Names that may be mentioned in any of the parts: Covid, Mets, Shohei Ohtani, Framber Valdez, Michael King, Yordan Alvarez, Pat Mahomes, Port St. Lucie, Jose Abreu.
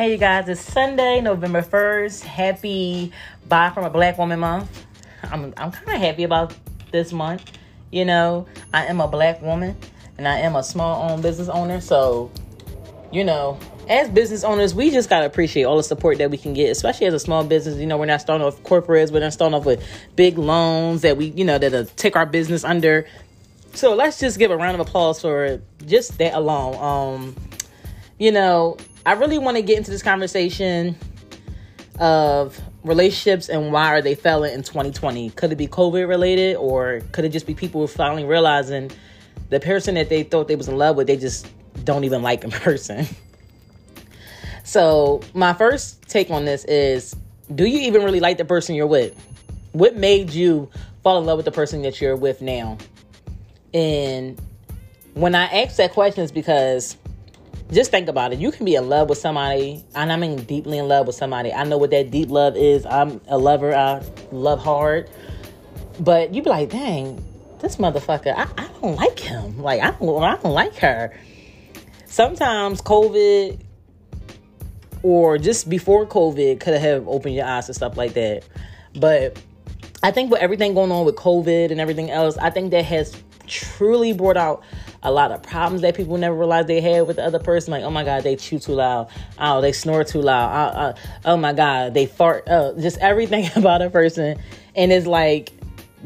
Hey, you guys, it's Sunday, November 1st. Happy Buy From a Black Woman Month. I'm kind of happy about this month. You know, I am a black woman and I am a small-owned business owner. So, you know, as business owners, we just got to appreciate all the support that we can get, especially as a small business. You know, we're not starting off corporates. We're not starting off with big loans that that'll take our business under. So let's just give a round of applause for just that alone. You know, I really want to get into this conversation of relationships and why are they failing in 2020. Could it be COVID related, or could it just be people finally realizing the person that they thought they was in love with, they just don't even like in person? So my first take on this is, do you even really like the person you're with? What made you fall in love with the person that you're with now? And when I ask that question, it's because, just think about it. You can be in love with somebody, and I mean deeply in love with somebody. I know what that deep love is. I'm a lover. I love hard. But you be like, dang, this motherfucker, I don't like him. Like, I don't like her. Sometimes COVID, or just before COVID, could have opened your eyes to stuff like that. But I think with everything going on with COVID and everything else, I think that has truly brought out a lot of problems that people never realized they had with the other person. Like, oh my God, they chew too loud. Oh, they snore too loud. Oh my God, they fart. Just everything about a person. And it's like,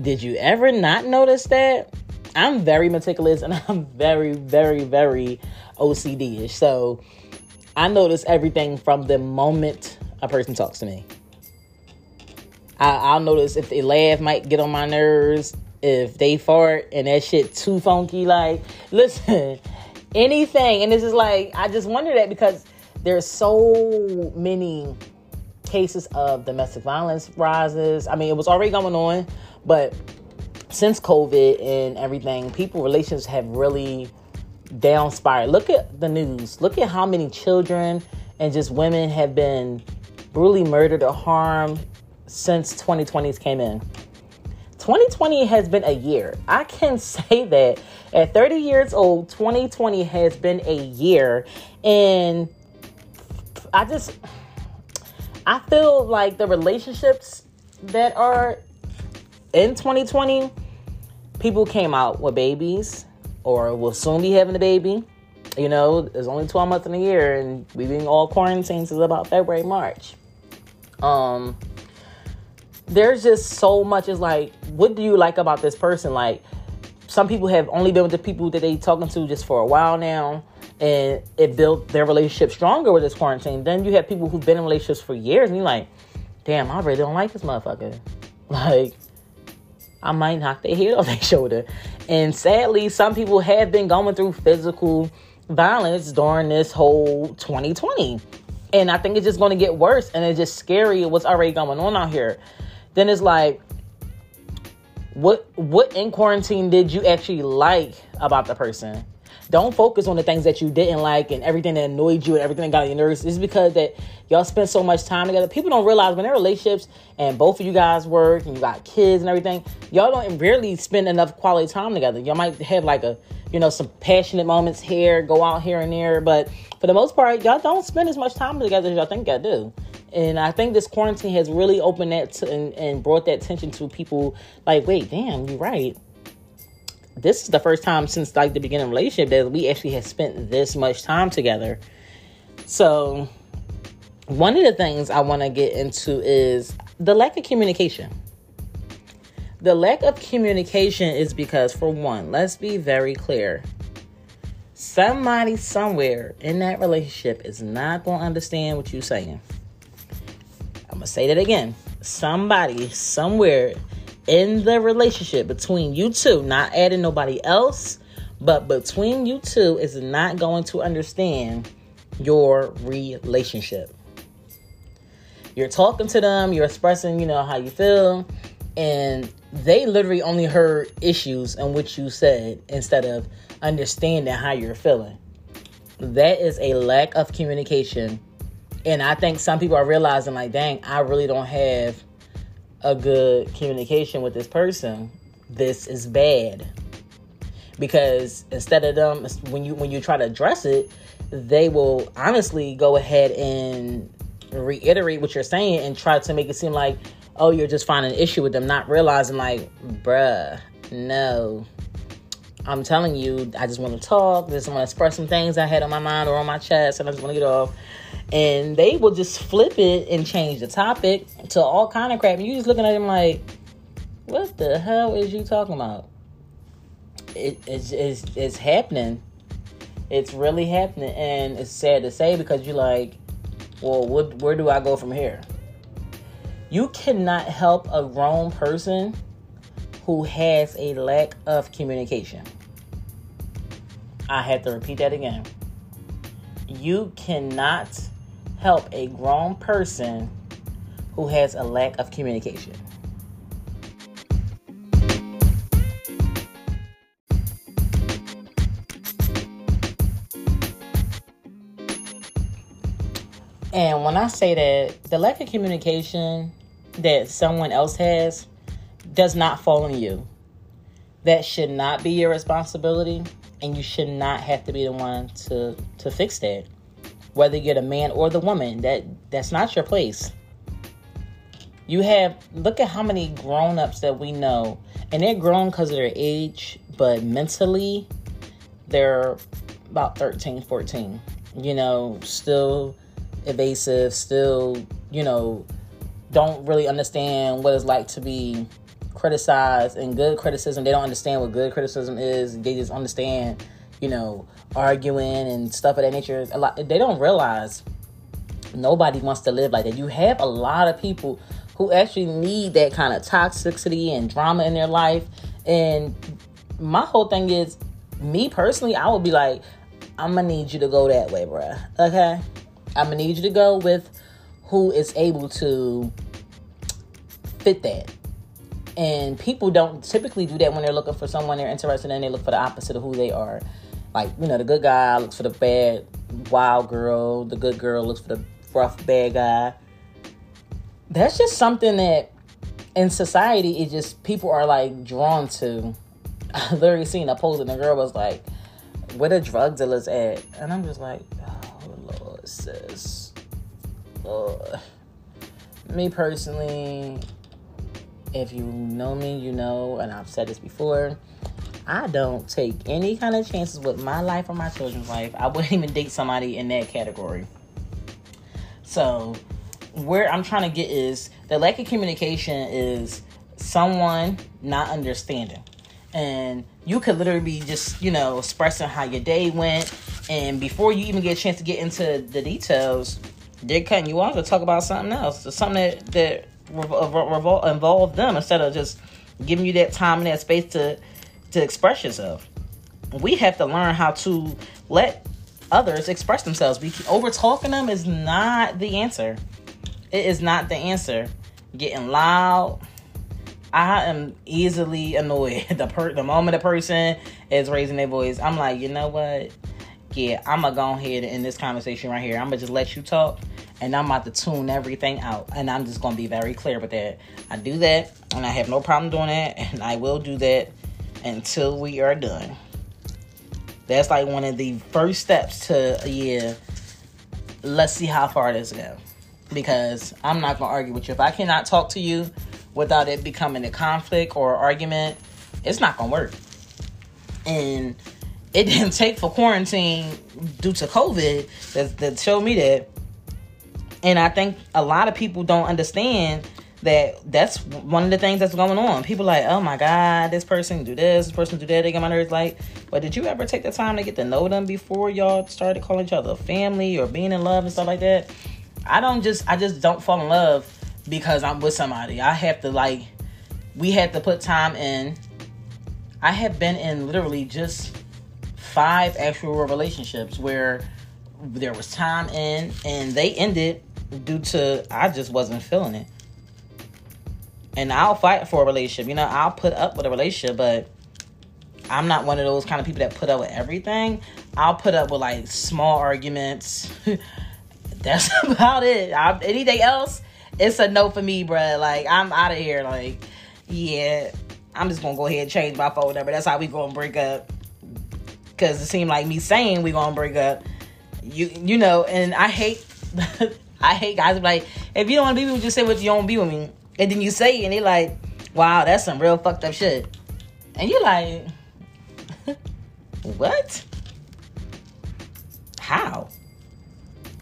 did you ever not notice that? I'm very meticulous and I'm very, very, very OCD-ish. So I notice everything from the moment a person talks to me. I'll notice if they laugh might get on my nerves. If they fart and that shit too funky, like, listen, anything. And this is like, I just wonder that because there's so many cases of domestic violence rises. I mean, it was already going on, but since COVID and everything, people relationships have really downspired. Look at the news. Look at how many children and just women have been brutally murdered or harmed since 2020s came in. 2020 has been a year. I can say that at 30 years old, 2020 has been a year. And I feel like the relationships that are in 2020, people came out with babies or will soon be having a baby. You know, there's only 12 months in a year and we've been all quarantined since about February, March. There's just so much. It's like, what do you like about this person? Like, some people have only been with the people that they talking to just for a while now, and it built their relationship stronger with this quarantine. Then you have people who've been in relationships for years, and you're like, damn, I really don't like this motherfucker. Like, I might knock their head off their shoulder. And sadly, some people have been going through physical violence during this whole 2020. And I think it's just going to get worse, and it's just scary what's already going on out here. Then it's like, what in quarantine did you actually like about the person? Don't focus on the things that you didn't like and everything that annoyed you and everything that got on your nerves. It's because that y'all spent so much time together. People don't realize when they're in relationships and both of you guys work and you got kids and everything, y'all don't really spend enough quality time together. Y'all might have like a, you know, some passionate moments here, go out here and there. But for the most part, y'all don't spend as much time together as y'all think y'all do. And I think this quarantine has really opened that and brought that attention to people. Like, wait, damn, you're right. This is the first time since like the beginning of the relationship that we actually have spent this much time together. So one of the things I want to get into is the lack of communication. The lack of communication is because, for one, let's be very clear. Somebody somewhere in that relationship is not going to understand what you're saying. I'm going to say that again. Somebody somewhere in the relationship between you two, not adding nobody else, but between you two, is not going to understand your relationship. You're talking to them. You're expressing, you know, how you feel. And they literally only heard issues in what you said instead of understanding how you're feeling. That is a lack of communication. And I think some people are realizing, like, dang, I really don't have a good communication with this person. This is bad. Because instead of them, when you try to address it, they will honestly go ahead and reiterate what you're saying and try to make it seem like, oh, you're just finding an issue with them, not realizing like, bruh, no. I'm telling you, I just want to talk. I just want to express some things I had on my mind or on my chest, and I just want to get off. And they will just flip it and change the topic to all kind of crap. And you just looking at them like, what the hell is you talking about? It's happening. It's really happening. And it's sad to say, because you're like, well, where do I go from here? You cannot help a grown person who has a lack of communication. I have to repeat that again. You cannot help a grown person who has a lack of communication. And when I say that, the lack of communication that someone else has does not fall on you. That should not be your responsibility, and you should not have to be the one to fix that. Whether you're the man or the woman, that's not your place. Look at how many grown-ups that we know, and they're grown because of their age, but mentally, they're about 13, 14. You know, still evasive, still, don't really understand what it's like to be criticized and good criticism. They don't understand what good criticism is. They just understand, arguing and stuff of that nature. A lot. They don't realize nobody wants to live like that. You have a lot of people who actually need that kind of toxicity and drama in their life. And my whole thing is, me personally, I would be like, I'm going to need you to go that way, bruh. Okay? I'm going to need you to go with who is able to fit that. And people don't typically do that when they're looking for someone they're interested in. They look for the opposite of who they are. Like, the good guy looks for the bad, wild girl. The good girl looks for the rough, bad guy. That's just something that in society, it just, people are like drawn to. I literally seen a post and the girl was like, where the drug dealers at? And I'm just like, oh, Lord, sis. Lord. Me personally, if you know me, and I've said this before, I don't take any kind of chances with my life or my children's life. I wouldn't even date somebody in that category. So, where I'm trying to get is, the lack of communication is someone not understanding. And you could literally be just, expressing how your day went. And before you even get a chance to get into the details, they're cutting you off to talk about something else. Something that involve them, instead of just giving you that time and that space to express yourself. We have to learn how to let others express themselves. Over talking them is not the answer. It is not the answer. Getting loud, I am easily annoyed. The moment a person is raising their voice, I'm like, you know what? Yeah, I'm going to go ahead and end this conversation right here. I'm going to just let you talk. And I'm about to tune everything out. And I'm just going to be very clear with that. I do that. And I have no problem doing that. And I will do that until we are done. That's like one of the first steps to, let's see how far this goes. Because I'm not going to argue with you. If I cannot talk to you without it becoming a conflict or argument, it's not going to work. And it didn't take for quarantine due to COVID that showed me that. And I think a lot of people don't understand that that's one of the things that's going on. People like, oh my God, this person do this, person do that. They get my nerves. Like, but did you ever take the time to get to know them before y'all started calling each other family or being in love and stuff like that? I just don't fall in love because I'm with somebody. I have to we had to put time in. I have been in literally just 5 actual relationships where there was time in and they ended due to I just wasn't feeling it. And I'll fight for a relationship. I'll put up with a relationship, but I'm not one of those kind of people that put up with everything. I'll put up with small arguments. That's about it. Anything else, it's a no for me, bruh. I'm out of here. I'm just going to go ahead and change my phone number. That's how we going to break up. Because it seemed like me saying we going to break up you know, and I hate guys like, if you don't want to be with me, just say what you don't be with me. And then you say it, and they like, wow, that's some real fucked up shit. And you're like, what? How?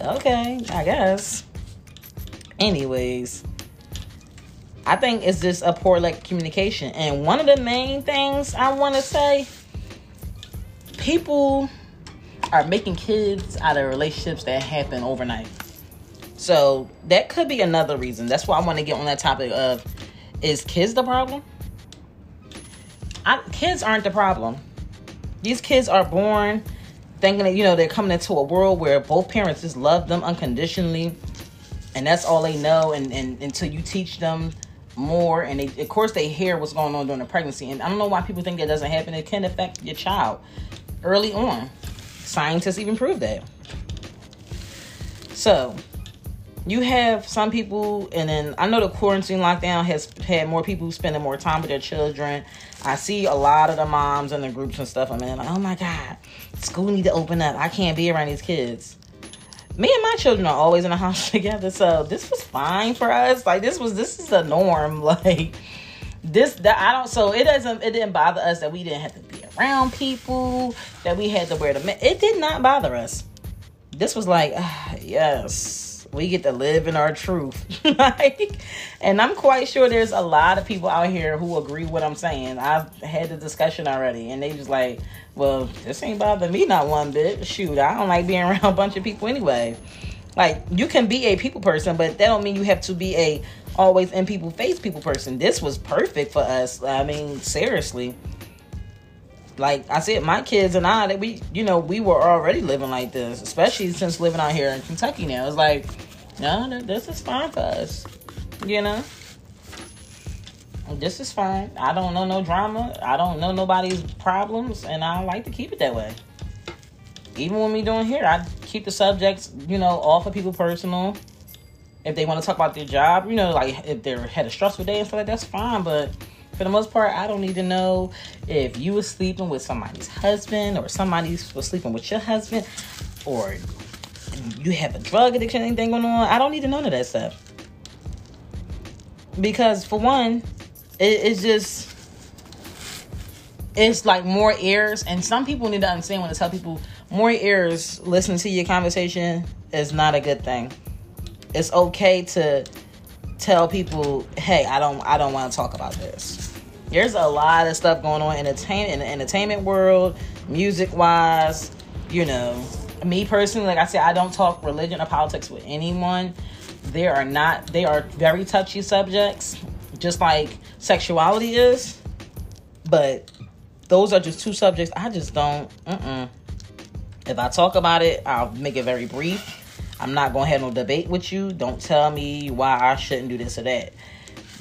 Okay, I guess. Anyways, I think it's just a poor lack of communication. And one of the main things I want to say, people are making kids out of relationships that happen overnight. So that could be another reason. That's why I want to get on that topic of, is kids the problem? Kids aren't the problem. These kids are born thinking that, you know, they're coming into a world where both parents just love them unconditionally. And that's all they know. And until you teach them more. And they, of course, they hear what's going on during the pregnancy. And I don't know why people think that doesn't happen. It can affect your child early on. Scientists even prove that. So you have some people, and then I know the quarantine lockdown has had more people spending more time with their children. I see a lot of the moms in the groups and stuff. I'm in like, oh my God, school need to open up. I can't be around these kids. Me and my children are always in the house together, so this was fine for us. Like this is the norm. Like it didn't bother us that we didn't have to be around people, that we had to wear it did not bother us. This was like, yes. We get to live in our truth. And I'm quite sure there's a lot of people out here who agree with what I'm saying. I've had the discussion already. And they just like, well, this ain't bothering me not one bit. Shoot, I don't like being around a bunch of people anyway. Like, you can be a people person, but that don't mean you have to be a always in people face people person. This was perfect for us. I mean, seriously. Like I said, my kids and I, that we were already living like this, especially since living out here in Kentucky now. It's like, no, this is fine for us, you know? This is fine. I don't know no drama. I don't know nobody's problems, and I like to keep it that way. Even when we doing here, I keep the subjects, you know, off of people personal. If they want to talk about their job, you know, like if they had a stressful day and stuff like that, that's fine, but for the most part, I don't need to know if you were sleeping with somebody's husband or somebody was sleeping with your husband or you have a drug addiction, anything going on. I don't need to know none of that stuff. Because for one, it's like more ears. And some people need to understand when to tell people more ears listening to your conversation is not a good thing. It's okay to tell people, hey, I don't want to talk about this. There's a lot of stuff going on in the entertainment world, music-wise, you know. Me personally, like I said, I don't talk religion or politics with anyone. They are very touchy subjects, just like sexuality is. But those are just two subjects I just don't, If I talk about it, I'll make it very brief. I'm not going to have no debate with you. Don't tell me why I shouldn't do this or that.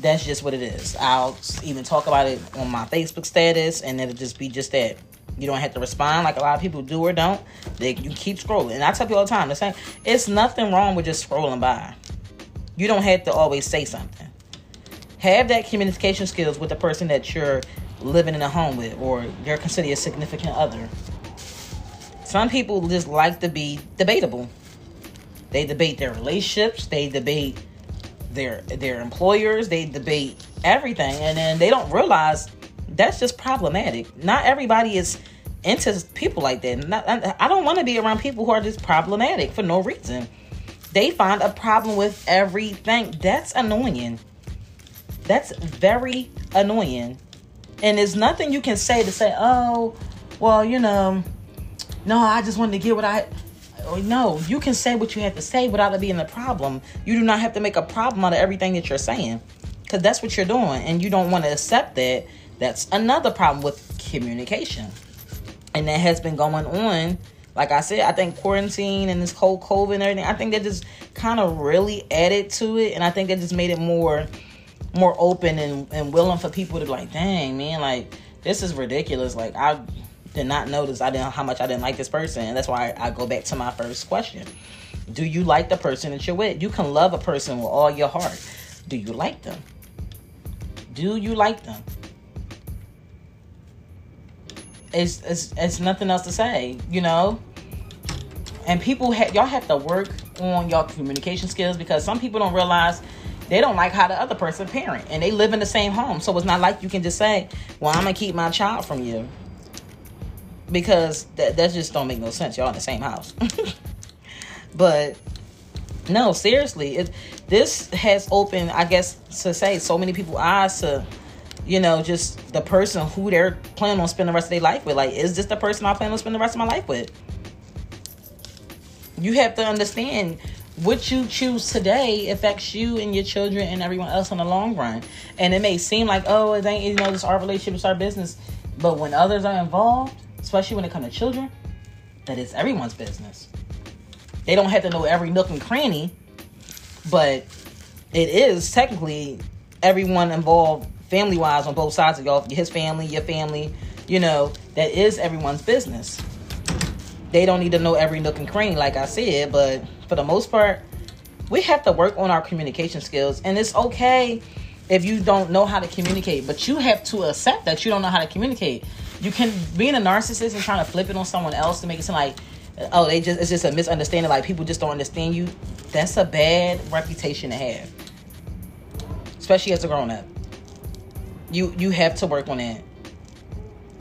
That's just what it is. I'll even talk about it on my Facebook status, and it'll just be just that. You don't have to respond like a lot of people do or don't. You keep scrolling. And I tell people all the time, the same. It's nothing wrong with just scrolling by. You don't have to always say something. Have that communication skills with the person that you're living in a home with or you're considered a significant other. Some people just like to be debatable. They debate their relationships. They debate their employers. They debate everything. And then they don't realize that's just problematic. Not everybody is into people like that. I don't want to be around people who are just problematic for no reason. They find a problem with everything. That's annoying. That's very annoying. And there's nothing you can say to say, oh, well, you know, no, I just wanted to get what I... No, you can say what you have to say without it being a problem. You do not have to make a problem out of everything that you're saying, because that's what you're doing, and you don't want to accept that. That's another problem with communication, and that has been going on. Like I said, I think quarantine and this whole COVID and everything, I think that just kind of really added to it, and I think that just made it more open and willing for people to be like, dang, man, like, this is ridiculous. Like, I did not notice how much I didn't like this person. And that's why I go back to my first question. Do you like the person that you're with? You can love a person with all your heart. Do you like them? Do you like them? It's nothing else to say, you know? And people, y'all have to work on your communication skills, because some people don't realize they don't like how the other person parent, and they live in the same home. So it's not like you can just say, well, I'm going to keep my child from you, because that just don't make no sense. Y'all in the same house. But no, seriously, this has opened, I guess, to say so many people's eyes to, you know, just the person who they're planning on spending the rest of their life with. Like, is this the person I plan on spending the rest of my life with? You have to understand what you choose today affects you and your children and everyone else in the long run. And it may seem like, oh, it ain't, you know, it's our relationship, it's our business. But when others are involved, especially when it comes to children, that is everyone's business. They don't have to know every nook and cranny, but it is technically everyone involved family-wise on both sides of y'all, his family, your family, you know, that is everyone's business. They don't need to know every nook and cranny, like I said, but for the most part, we have to work on our communication skills. And it's okay if you don't know how to communicate, but you have to accept that you don't know how to communicate. You can, being a narcissist and trying to flip it on someone else to make it seem like, oh, it's just a misunderstanding, like people just don't understand you. That's a bad reputation to have, especially as a grown-up. You have to work on that.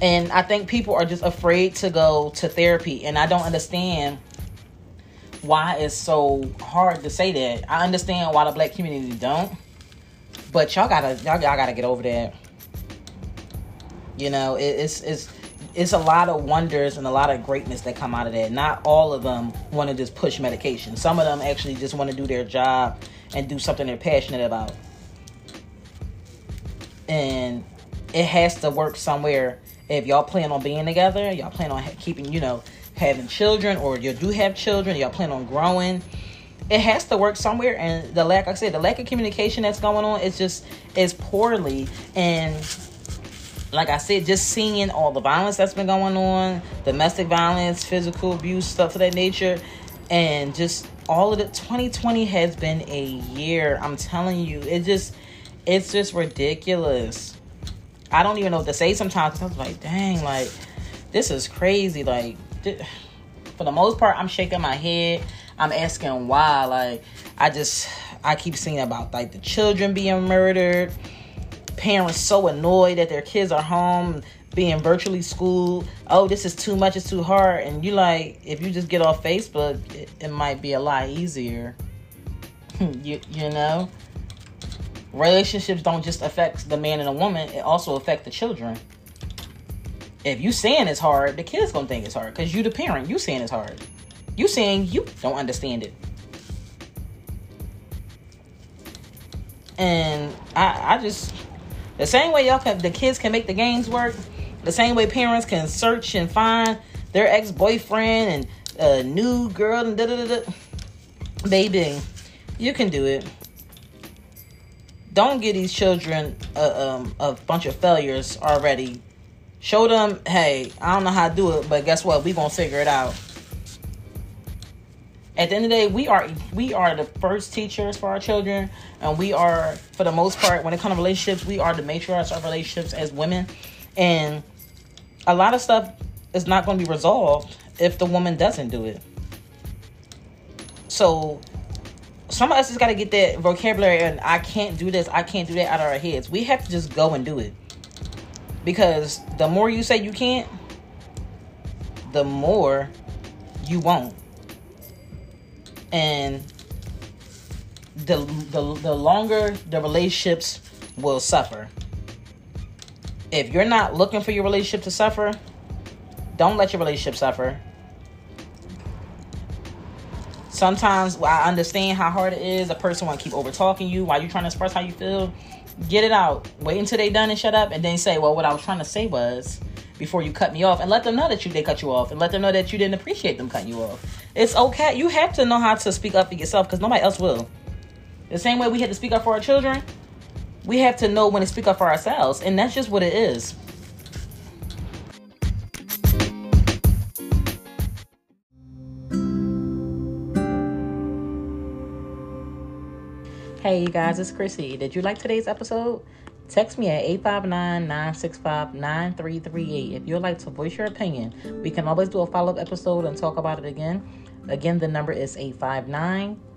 And I think people are just afraid to go to therapy. And I don't understand why it's so hard to say that. I understand why the black community don't. But y'all gotta get over that. You know, it's a lot of wonders and a lot of greatness that come out of that. Not all of them want to just push medication. Some of them actually just want to do their job and do something they're passionate about. And it has to work somewhere. If y'all plan on being together, y'all plan on keeping, you know, having children, or you do have children, y'all plan on growing, it has to work somewhere. And the lack, like I said, the lack of communication that's going on, it's just, it's poorly. And like I said, just seeing all the violence that's been going on, domestic violence, physical abuse, stuff of that nature, and just all of the 2020 has been a year. I'm telling you, it's just ridiculous. I don't even know what to say sometimes. I was like, dang, like, this is crazy. Like, for the most part, I'm shaking my head. I'm asking why. Like, I keep seeing about, like, the children being murdered. Parents so annoyed that their kids are home, being virtually schooled. Oh, this is too much. It's too hard. And you like, if you just get off Facebook, it might be a lot easier. you know? Relationships don't just affect the man and the woman. It also affects the children. If you saying it's hard, the kid's going to think it's hard. Because you the parent. You saying it's hard. You saying you don't understand it. And I just... the same way the kids can make the games work, the same way parents can search and find their ex-boyfriend and a new girl and da-da-da-da. Baby, you can do it. Don't give these children a bunch of failures already. Show them, hey, I don't know how to do it, but guess what? We're going to figure it out. At the end of the day, we are the first teachers for our children. And we are, for the most part, when it comes to relationships, we are the matriarchs of relationships as women. And a lot of stuff is not going to be resolved if the woman doesn't do it. So... some of us just got to get that vocabulary and I can't do this, I can't do that out of our heads. We have to just go and do it. Because the more you say you can't, the more you won't. And the longer the relationships will suffer. If you're not looking for your relationship to suffer, don't let your relationship suffer. Sometimes I understand how hard it is. A person want to keep over talking you while you're trying to express how you feel. Get it out. Wait until they done and shut up, and then say, well, what I was trying to say was, before you cut me off, and let them know that they cut you off, and let them know that you didn't appreciate them cutting you off. It's okay. You have to know how to speak up for yourself, because nobody else will. The same way we had to speak up for our children, we have to know when to speak up for ourselves, and that's just what it is. Hey, you guys, it's Chrissy. Did you like today's episode? Text me at 859-965-9338 if you'd like to voice your opinion. We can always do a follow-up episode and talk about it again. Again, the number is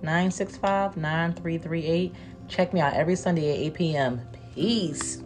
859-965-9338. Check me out every Sunday at 8 p.m. Peace.